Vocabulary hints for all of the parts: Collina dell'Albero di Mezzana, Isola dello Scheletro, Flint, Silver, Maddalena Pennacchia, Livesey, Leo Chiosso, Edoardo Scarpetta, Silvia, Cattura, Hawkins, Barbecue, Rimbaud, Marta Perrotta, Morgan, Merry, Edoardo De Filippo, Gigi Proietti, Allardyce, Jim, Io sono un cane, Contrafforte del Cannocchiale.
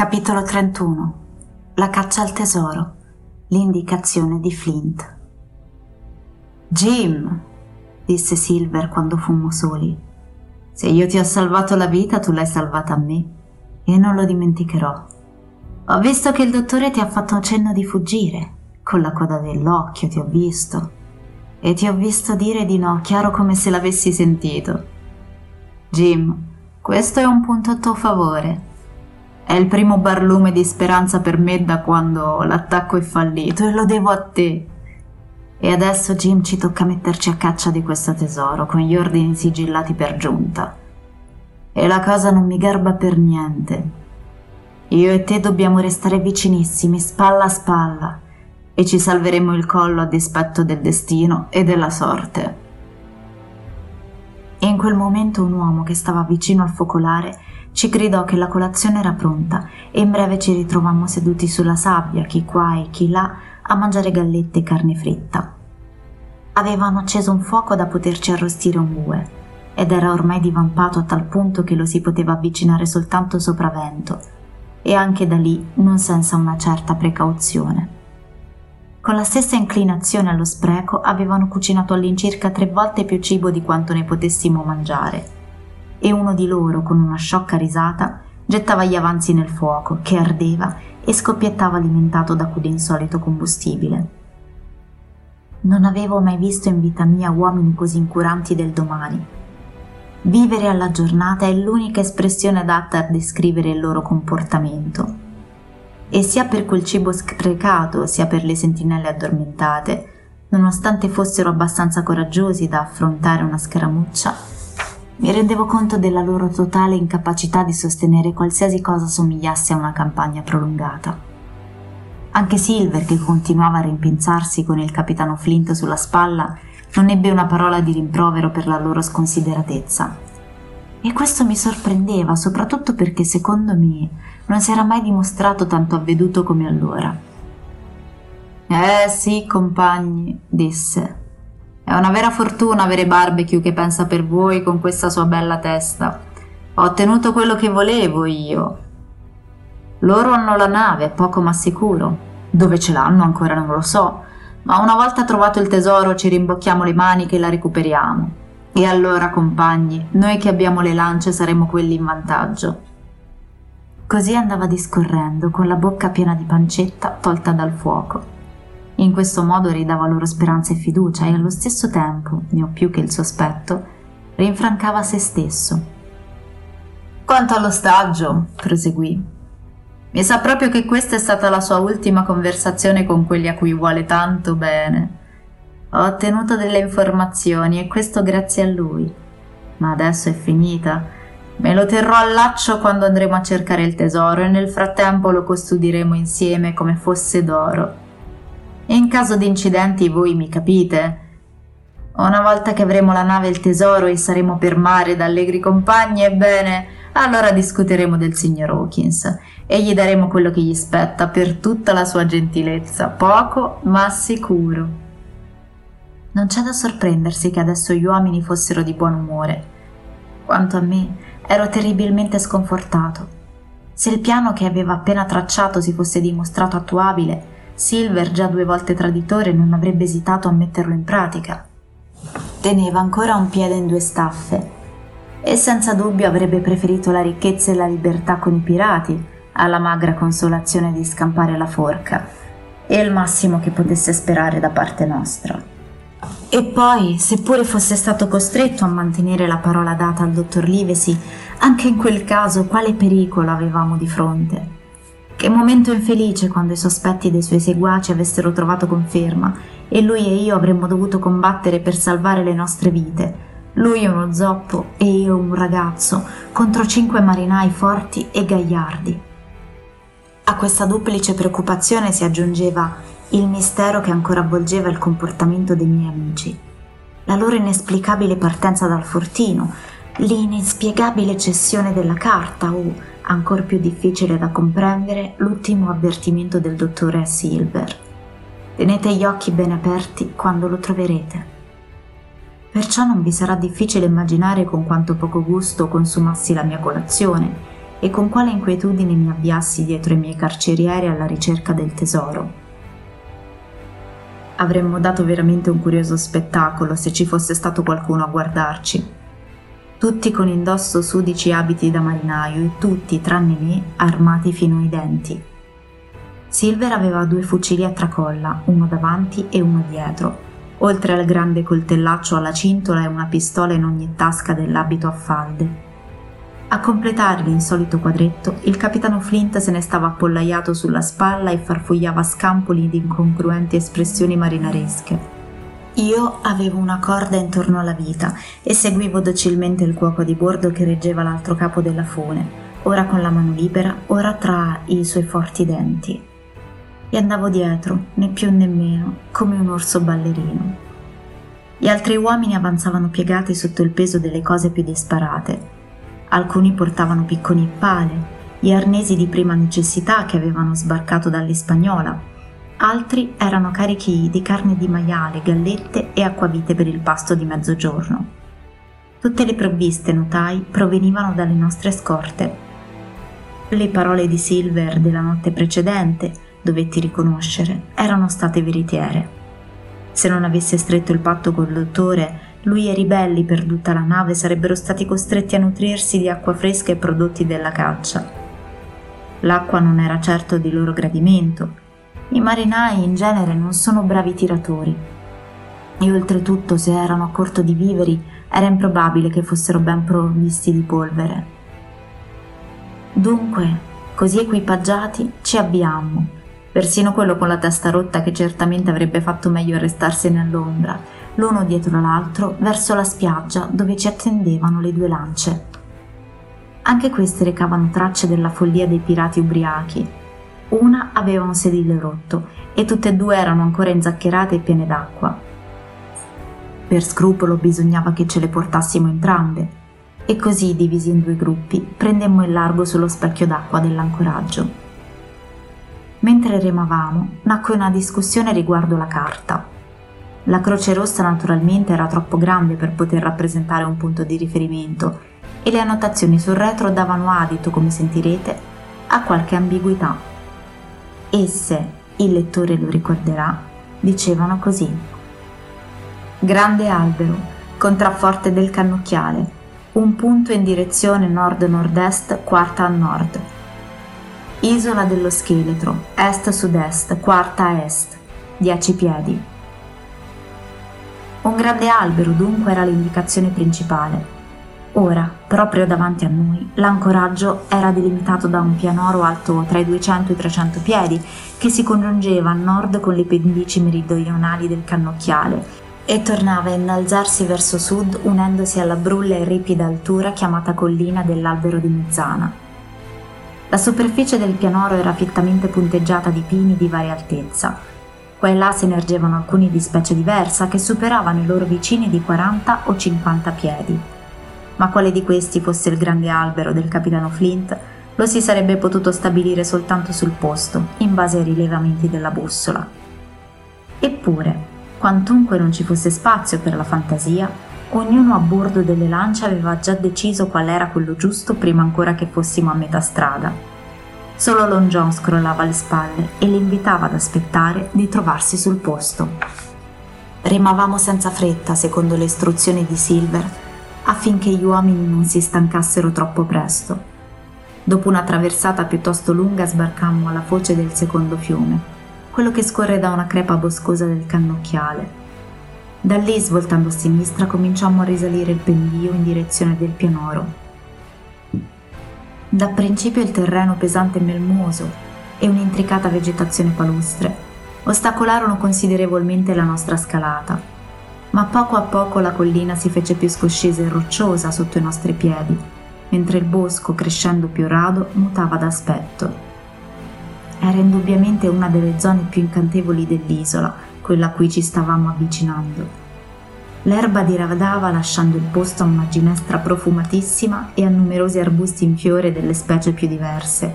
Capitolo 31. La caccia al tesoro. L'indicazione di Flint. «Jim», disse Silver quando fummo soli, «se io ti ho salvato la vita, tu l'hai salvata a me, e non lo dimenticherò. Ho visto che il dottore ti ha fatto un cenno di fuggire, con la coda dell'occhio ti ho visto, e ti ho visto dire di no, chiaro come se l'avessi sentito. Jim, questo è un punto a tuo favore. È il primo barlume di speranza per me da quando l'attacco è fallito, e lo devo a te. E adesso, Jim, ci tocca metterci a caccia di questo tesoro, con gli ordini sigillati per giunta. E la cosa non mi garba per niente. Io e te dobbiamo restare vicinissimi, spalla a spalla, e ci salveremo il collo a dispetto del destino e della sorte». E in quel momento un uomo che stava vicino al focolare ci gridò che la colazione era pronta, e in breve ci ritrovammo seduti sulla sabbia, chi qua e chi là, a mangiare gallette e carne fritta. Avevano acceso un fuoco da poterci arrostire un bue, ed era ormai divampato a tal punto che lo si poteva avvicinare soltanto sopravvento, e anche da lì non senza una certa precauzione. Con la stessa inclinazione allo spreco avevano cucinato all'incirca 3 volte più cibo di quanto ne potessimo mangiare, e uno di loro, con una sciocca risata, gettava gli avanzi nel fuoco, che ardeva e scoppiettava alimentato da quell'insolito combustibile. Non avevo mai visto in vita mia uomini così incuranti del domani. Vivere alla giornata è l'unica espressione adatta a descrivere il loro comportamento. E sia per quel cibo sprecato, sia per le sentinelle addormentate, nonostante fossero abbastanza coraggiosi da affrontare una scaramuccia, mi rendevo conto della loro totale incapacità di sostenere qualsiasi cosa somigliasse a una campagna prolungata. Anche Silver, che continuava a rimpinzarsi con il capitano Flint sulla spalla, non ebbe una parola di rimprovero per la loro sconsideratezza. E questo mi sorprendeva, soprattutto perché, secondo me, non si era mai dimostrato tanto avveduto come allora. «Eh sì, compagni», disse. «È una vera fortuna avere Barbecue che pensa per voi con questa sua bella testa. Ho ottenuto quello che volevo io. Loro hanno la nave, poco ma sicuro. Dove ce l'hanno ancora non lo so, ma una volta trovato il tesoro ci rimbocchiamo le maniche e la recuperiamo. E allora, compagni, noi che abbiamo le lance saremo quelli in vantaggio». Così andava discorrendo, con la bocca piena di pancetta tolta dal fuoco. In questo modo ridava loro speranza e fiducia, e allo stesso tempo, ne ho più che il sospetto, rinfrancava se stesso. «Quanto all'ostaggio», proseguì, «mi sa proprio che questa è stata la sua ultima conversazione con quelli a cui vuole tanto bene. Ho ottenuto delle informazioni, e questo grazie a lui. Ma adesso è finita. Me lo terrò al laccio quando andremo a cercare il tesoro, e nel frattempo lo custodiremo insieme come fosse d'oro. In caso di incidenti voi mi capite. Una volta che avremo la nave e il tesoro e saremo per mare da allegri compagni, ebbene, allora discuteremo del signor Hawkins e gli daremo quello che gli spetta per tutta la sua gentilezza, poco ma sicuro». Non c'è da sorprendersi che adesso gli uomini fossero di buon umore. Quanto a me, ero terribilmente sconfortato. Se il piano che aveva appena tracciato si fosse dimostrato attuabile, Silver, già 2 volte traditore, non avrebbe esitato a metterlo in pratica. Teneva ancora un piede in 2 staffe, e senza dubbio avrebbe preferito la ricchezza e la libertà con i pirati alla magra consolazione di scampare la forca, e il massimo che potesse sperare da parte nostra. E poi, seppure fosse stato costretto a mantenere la parola data al dottor Livesey, anche in quel caso quale pericolo avevamo di fronte? Che momento infelice quando i sospetti dei suoi seguaci avessero trovato conferma, e lui e io avremmo dovuto combattere per salvare le nostre vite, lui uno zoppo e io un ragazzo, contro 5 marinai forti e gagliardi. A questa duplice preoccupazione si aggiungeva il mistero che ancora avvolgeva il comportamento dei miei amici, la loro inesplicabile partenza dal fortino, l'inespiegabile cessione della carta o, ancor più difficile da comprendere, l'ultimo avvertimento del dottore a Silver: «Tenete gli occhi ben aperti quando lo troverete». Perciò non vi sarà difficile immaginare con quanto poco gusto consumassi la mia colazione, e con quale inquietudine mi avviassi dietro i miei carcerieri alla ricerca del tesoro. Avremmo dato veramente un curioso spettacolo se ci fosse stato qualcuno a guardarci. Tutti con indosso sudici abiti da marinaio e tutti, tranne me, armati fino ai denti. Silver aveva 2 fucili a tracolla, uno davanti e uno dietro, oltre al grande coltellaccio alla cintola e una pistola in ogni tasca dell'abito a falde. A completare l'insolito quadretto, il capitano Flint se ne stava appollaiato sulla spalla e farfugliava scampoli di incongruenti espressioni marinaresche. Io avevo una corda intorno alla vita e seguivo docilmente il cuoco di bordo che reggeva l'altro capo della fune, ora con la mano libera, ora tra i suoi forti denti. E andavo dietro, né più né meno, come un orso ballerino. Gli altri uomini avanzavano piegati sotto il peso delle cose più disparate. Alcuni portavano picconi e pale, gli arnesi di prima necessità che avevano sbarcato dall'Ispagnola. Altri erano carichi di carne di maiale, gallette e acquavite per il pasto di mezzogiorno. Tutte le provviste, notai, provenivano dalle nostre scorte. Le parole di Silver della notte precedente, dovetti riconoscere, erano state veritiere. Se non avesse stretto il patto col dottore, lui e i ribelli per tutta la nave sarebbero stati costretti a nutrirsi di acqua fresca e prodotti della caccia. L'acqua non era certo di loro gradimento. I marinai in genere non sono bravi tiratori. E oltretutto, se erano a corto di viveri, era improbabile che fossero ben provvisti di polvere. Dunque, così equipaggiati, ci avviammo. Persino quello con la testa rotta, che certamente avrebbe fatto meglio a restarsi nell'ombra, l'uno dietro l'altro, verso la spiaggia dove ci attendevano le 2 lance. Anche queste recavano tracce della follia dei pirati ubriachi. Una aveva un sedile rotto e tutte e 2 erano ancora inzaccherate e piene d'acqua. Per scrupolo bisognava che ce le portassimo entrambe, e così, divisi in 2 gruppi, prendemmo il largo sullo specchio d'acqua dell'ancoraggio. Mentre remavamo, nacque una discussione riguardo la carta. La Croce Rossa naturalmente era troppo grande per poter rappresentare un punto di riferimento e le annotazioni sul retro davano adito, come sentirete, a qualche ambiguità. Esse, il lettore lo ricorderà, dicevano così: Grande albero, Contrafforte del Cannocchiale, un punto in direzione nord-nord-est, quarta a nord. Isola dello Scheletro, est-sud-est, quarta a est, 10 piedi. Un grande albero, dunque, era l'indicazione principale. Ora, proprio davanti a noi, l'ancoraggio era delimitato da un pianoro alto tra i 200 e i 300 piedi che si congiungeva a nord con le pendici meridionali del Cannocchiale e tornava a innalzarsi verso sud unendosi alla brulla e ripida altura chiamata Collina dell'Albero di Mezzana. La superficie del pianoro era fittamente punteggiata di pini di varia altezza. Qua e là se ne ergevano alcuni di specie diversa che superavano i loro vicini di 40 o 50 piedi. Ma quale di questi fosse il grande albero del capitano Flint lo si sarebbe potuto stabilire soltanto sul posto, in base ai rilevamenti della bussola. Eppure, quantunque non ci fosse spazio per la fantasia, ognuno a bordo delle lance aveva già deciso qual era quello giusto prima ancora che fossimo a metà strada. Solo Long John scrollava le spalle e li invitava ad aspettare di trovarsi sul posto. Remavamo senza fretta, secondo le istruzioni di Silver, affinché gli uomini non si stancassero troppo presto. Dopo una traversata piuttosto lunga sbarcammo alla foce del secondo fiume, quello che scorre da una crepa boscosa del Cannocchiale. Da lì, svoltando a sinistra, cominciammo a risalire il pendio in direzione del pianoro. Da principio il terreno pesante e melmoso e un'intricata vegetazione palustre ostacolarono considerevolmente la nostra scalata, ma poco a poco la collina si fece più scoscesa e rocciosa sotto i nostri piedi, mentre il bosco, crescendo più rado, mutava d'aspetto. Era indubbiamente una delle zone più incantevoli dell'isola, quella a cui ci stavamo avvicinando. L'erba diradava lasciando il posto a una ginestra profumatissima e a numerosi arbusti in fiore delle specie più diverse.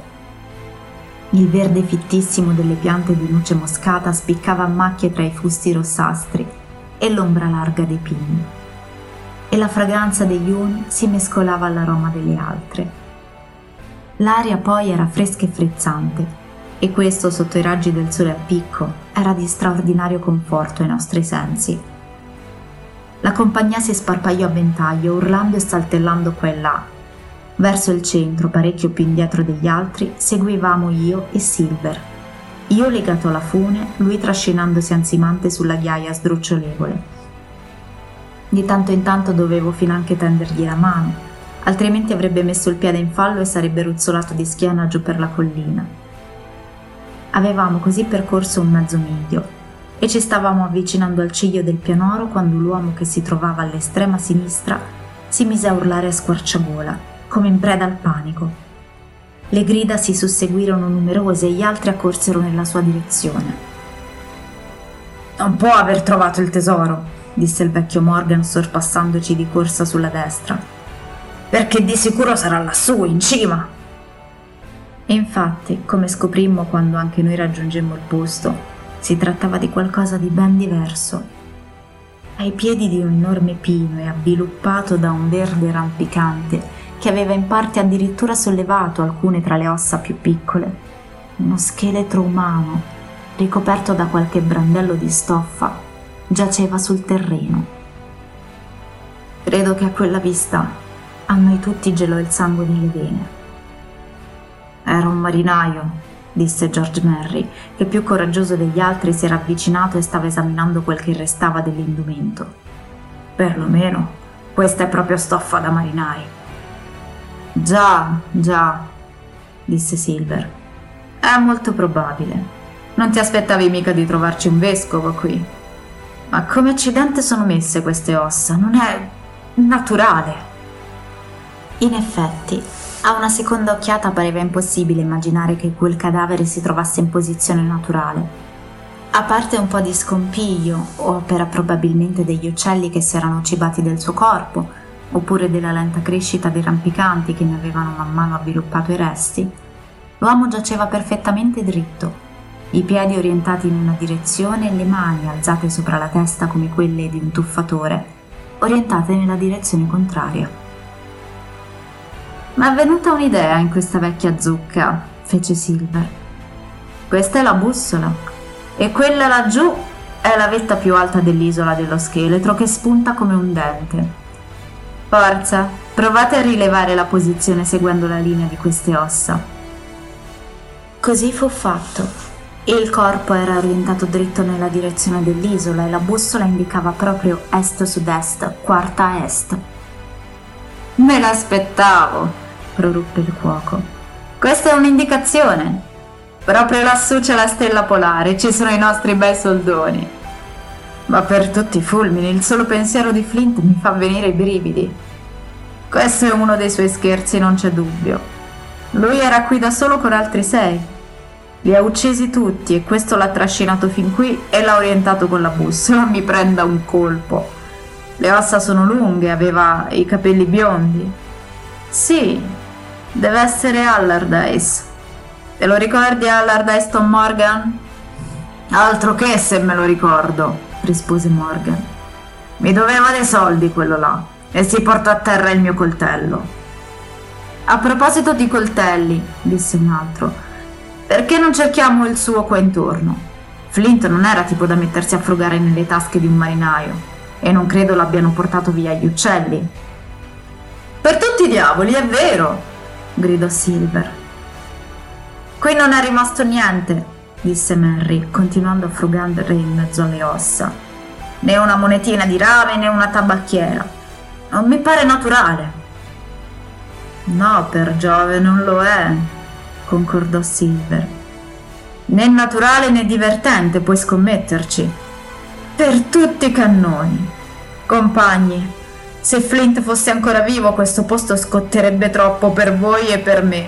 Il verde fittissimo delle piante di noce moscata spiccava a macchie tra i fusti rossastri e l'ombra larga dei pini. E la fragranza degli uni si mescolava all'aroma delle altre. L'aria poi era fresca e frizzante, e questo, sotto i raggi del sole a picco, era di straordinario conforto ai nostri sensi. La compagnia si sparpagliò a ventaglio, urlando e saltellando qua e là. Verso il centro, parecchio più indietro degli altri, seguivamo io e Silver. Io legato alla fune, lui trascinandosi ansimante sulla ghiaia sdrucciolevole. Di tanto in tanto dovevo finanche tendergli la mano, altrimenti avrebbe messo il piede in fallo e sarebbe ruzzolato di schiena giù per la collina. Avevamo così percorso un mezzo miglio e ci stavamo avvicinando al ciglio del pianoro quando l'uomo che si trovava all'estrema sinistra si mise a urlare a squarciagola, come in preda al panico. Le grida si susseguirono numerose e gli altri accorsero nella sua direzione. «Non può aver trovato il tesoro», disse il vecchio Morgan sorpassandoci di corsa sulla destra, «perché di sicuro sarà lassù, in cima». E infatti, come scoprimmo quando anche noi raggiungemmo il posto, si trattava di qualcosa di ben diverso. Ai piedi di un enorme pino e avviluppato da un verde rampicante che aveva in parte addirittura sollevato alcune tra le ossa più piccole, uno scheletro umano, ricoperto da qualche brandello di stoffa, giaceva sul terreno. Credo che a quella vista a noi tutti gelò il sangue nelle vene. «Era un marinaio», disse George Merry, che più coraggioso degli altri si era avvicinato e stava esaminando quel che restava dell'indumento. «Perlomeno, questa è proprio stoffa da marinai». Già, disse Silver. «È molto probabile. Non ti aspettavi mica di trovarci un vescovo qui. Ma come accidente sono messe queste ossa? Non è naturale». In effetti, a una seconda occhiata pareva impossibile immaginare che quel cadavere si trovasse in posizione naturale. A parte un po' di scompiglio, opera probabilmente degli uccelli che si erano cibati del suo corpo, oppure della lenta crescita dei rampicanti che ne avevano man mano avviluppato i resti, l'uomo giaceva perfettamente dritto, i piedi orientati in una direzione e le mani, alzate sopra la testa come quelle di un tuffatore, orientate nella direzione contraria. «Ma è venuta un'idea in questa vecchia zucca», fece Silver. «Questa è la bussola, e quella laggiù è la vetta più alta dell'isola dello scheletro che spunta come un dente. Forza, provate a rilevare la posizione seguendo la linea di queste ossa». Così fu fatto. Il corpo era orientato dritto nella direzione dell'isola e la bussola indicava proprio est-sud-est, quarta a est. «Me l'aspettavo», proruppe il cuoco. «Questa è un'indicazione. Proprio lassù c'è la stella polare, ci sono i nostri bei soldoni. Ma per tutti i fulmini, il solo pensiero di Flint mi fa venire i brividi. Questo è uno dei suoi scherzi, non c'è dubbio. Lui era qui da solo con altri 6. Li ha uccisi tutti e questo l'ha trascinato fin qui e l'ha orientato con la bussola. Mi prenda un colpo. Le ossa sono lunghe, aveva i capelli biondi. Sì, deve essere Allardyce. Te lo ricordi Allardyce, Tom Morgan?» «Altro che se me lo ricordo», rispose Morgan. «Mi doveva dei soldi quello là e si portò a terra il mio coltello». «A proposito di coltelli», disse un altro, «perché non cerchiamo il suo qua intorno? Flint non era tipo da mettersi a frugare nelle tasche di un marinaio e non credo l'abbiano portato via gli uccelli». «Per tutti i diavoli, è vero!» gridò Silver. «Qui non è rimasto niente», disse Merry, continuando a frugare in mezzo alle ossa. «Né una monetina di rame né una tabacchiera. Non mi pare naturale». «No, per Giove, non lo è», concordò Silver. «Né naturale né divertente, puoi scommetterci. Per tutti i cannoni. Compagni, se Flint fosse ancora vivo questo posto scotterebbe troppo per voi e per me.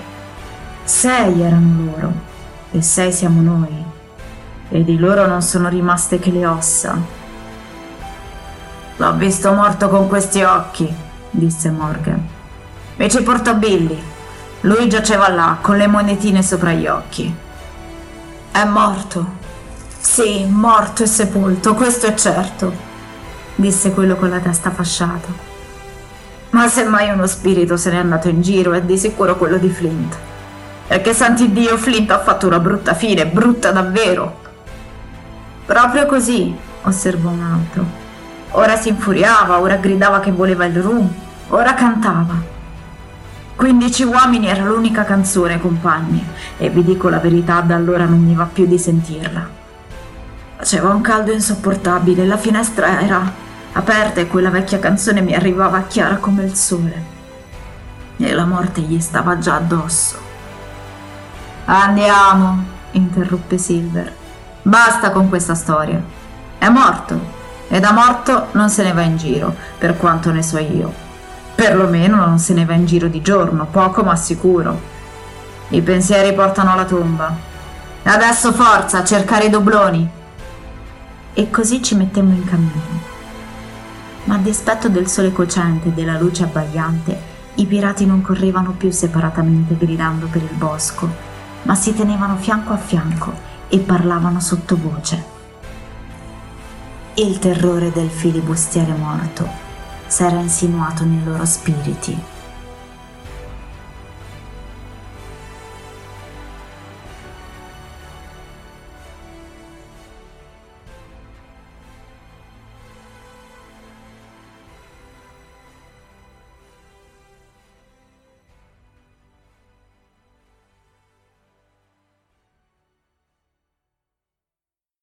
6 erano loro. E 6 siamo noi, e di loro non sono rimaste che le ossa». «L'ho visto morto con questi occhi», disse Morgan. «Mi ci portò Billy. Lui giaceva là, con le monetine sopra gli occhi». «È morto. Sì, morto e sepolto, questo è certo», disse quello con la testa fasciata. «Ma semmai uno spirito se n'è andato in giro, è di sicuro quello di Flint. E che sant'Iddio, Flint ha fatto una brutta fine, brutta davvero. Proprio così, osservò un altro. Ora si infuriava, ora gridava che voleva il rum, ora cantava. 15 uomini era l'unica canzone, compagni, e vi dico la verità, da allora non mi va più di sentirla. Faceva un caldo insopportabile, la finestra era aperta e quella vecchia canzone mi arrivava chiara come il sole. E la morte gli stava già addosso. «Andiamo!» interruppe Silver. «Basta con questa storia. È morto, e da morto non se ne va in giro, per quanto ne so io». Perlomeno non se ne va in giro di giorno, poco ma sicuro. I pensieri portano alla tomba. Adesso forza, a cercare i dobloni. E così ci mettemmo in cammino. Ma a dispetto del sole cocente e della luce abbagliante, i pirati non correvano più separatamente gridando per il bosco, ma si tenevano fianco a fianco e parlavano sottovoce. Il terrore del filibustiere morto s'era insinuato nei loro spiriti.